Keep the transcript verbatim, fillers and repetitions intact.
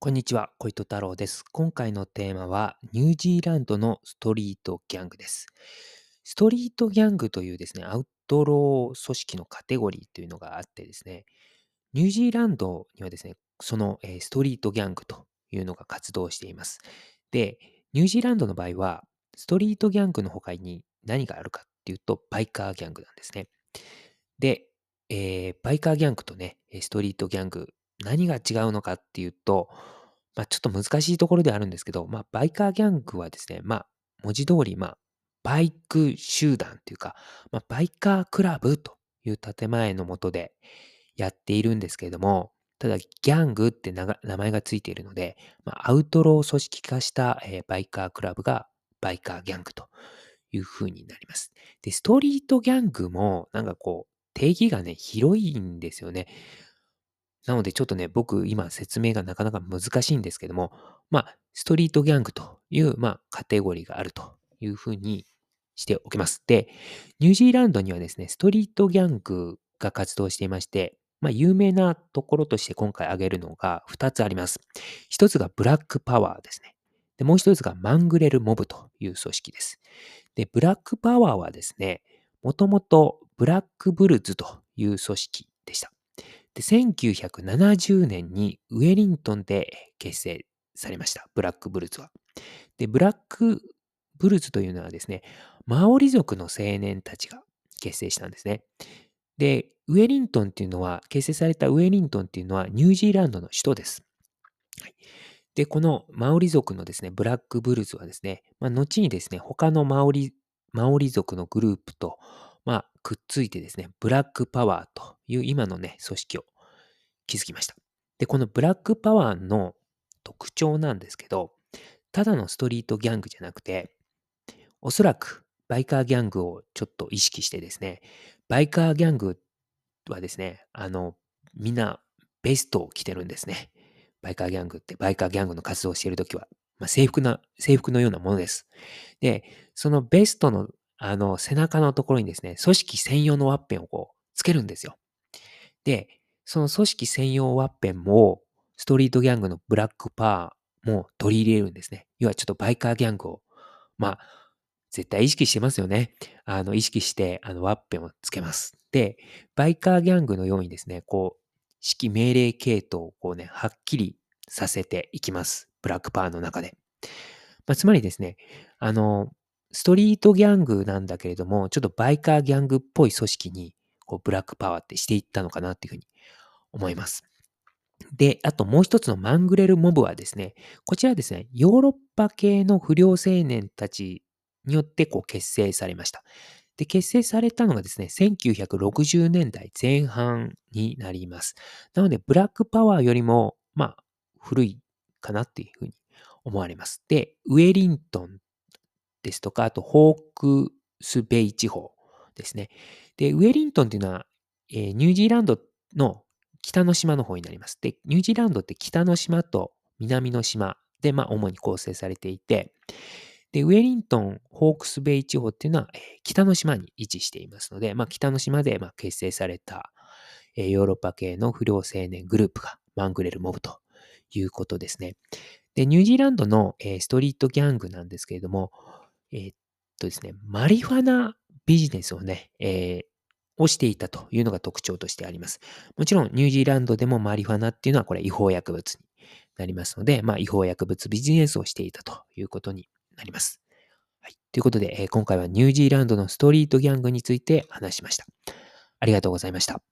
こんにちは、小糸太郎です。今回のテーマは、ニュージーランドのストリートギャングです。ストリートギャングというですね、アウトロー組織のカテゴリーというのがあってですね、ニュージーランドにはですね、そのえーストリートギャングというのが活動しています。で、ニュージーランドの場合は、ストリートギャングの他に何があるかっていうと、バイカーギャングなんですね。で、えーバイカーギャングとね、えーストリートギャング、何が違うのかっていうと、まあ、ちょっと難しいところではあるんですけど、まあ、バイカーギャングはですね、まあ、文字通り、まあ、バイク集団というか、まあ、バイカークラブという建前のもとでやっているんですけれども、ただ、ギャングってなが名前がついているので、まあ、アウトロー組織化した、えーバイカークラブがバイカーギャングというふうになります。で、ストリートギャングも、なんかこう、定義がね、広いんですよね。なのでちょっとね、僕今説明がなかなか難しいんですけども、まあ、ストリートギャングという、まあ、カテゴリーがあるというふうにしておきます。で、ニュージーランドにはですね、ストリートギャングが活動していまして、まあ、有名なところとして今回挙げるのがふたつあります。ひとつがブラックパワーですね。で、もうひとつがマングレルモブという組織です。で、ブラックパワーはですね、もともとブラックブルズという組織でした。で、せんきゅうひゃくななじゅうねんにウェリントンで結成されました、ブラックブルズは。で、ブラックブルズというのはですね、マオリ族の青年たちが結成したんですね。で、ウェリントンっていうのは、結成されたウェリントンっていうのはニュージーランドの首都です。はい、で、このマオリ族のですね、ブラックブルズはですね、まあ、後にですね、他のマオリ、マオリ族のグループと、まあ、くっついてですね、ブラックパワーという今のね、組織を築きました。で、このブラックパワーの特徴なんですけど、ただのストリートギャングじゃなくて、おそらくバイカーギャングをちょっと意識してですね、バイカーギャングはですね、あの、みんなベストを着てるんですね。バイカーギャングって、バイカーギャングの活動をしているときは、まあ、制服な、制服のようなものです。で、そのベストの、あの、背中のところにですね、組織専用のワッペンをこう、つけるんですよ。で、その組織専用ワッペンも、ストリートギャングのブラックパワーも取り入れるんですね。要はちょっとバイカーギャングを、まあ、絶対意識してますよね。あの、意識して、あの、ワッペンをつけます。で、バイカーギャングのようにですね、こう、指揮命令系統をこうね、はっきりさせていきます、ブラックパワーの中で。まあ、つまりですね、あの、ストリートギャングなんだけれども、ちょっとバイカーギャングっぽい組織に、こう、ブラックパワーってしていったのかなっていうふうに思います。で、あともう一つのマングレルモブはですね、こちらはですね、ヨーロッパ系の不良青年たちによってこう結成されました。で、結成されたのがですね、せんきゅうひゃくろくじゅうねんだいぜん半になります。なので、ブラックパワーよりも、まあ、古いかなっていうふうに思われます。で、ウェリントンですとか、あと、ホークスベイ地方ですね。で、ウェリントンっていうのは、えーニュージーランドの北の島の方になります。で、ニュージーランドって北の島と南の島で、まあ、主に構成されていて、で、ウェリントン、ホークスベイ地方っていうのは、えー北の島に位置していますので、まあ、北の島で、まあ、結成された、えーヨーロッパ系の不良青年グループがマングレルモブということですね。で、ニュージーランドの、えーストリートギャングなんですけれども、えーっとですね、マリファナビジネスをね、えーをしていたというのが特徴としてあります。もちろんニュージーランドでもマリファナっていうのはこれ違法薬物になりますので、まあ、違法薬物ビジネスをしていたということになります。はい、ということで、えー今回はニュージーランドのストリートギャングについて話しました。ありがとうございました。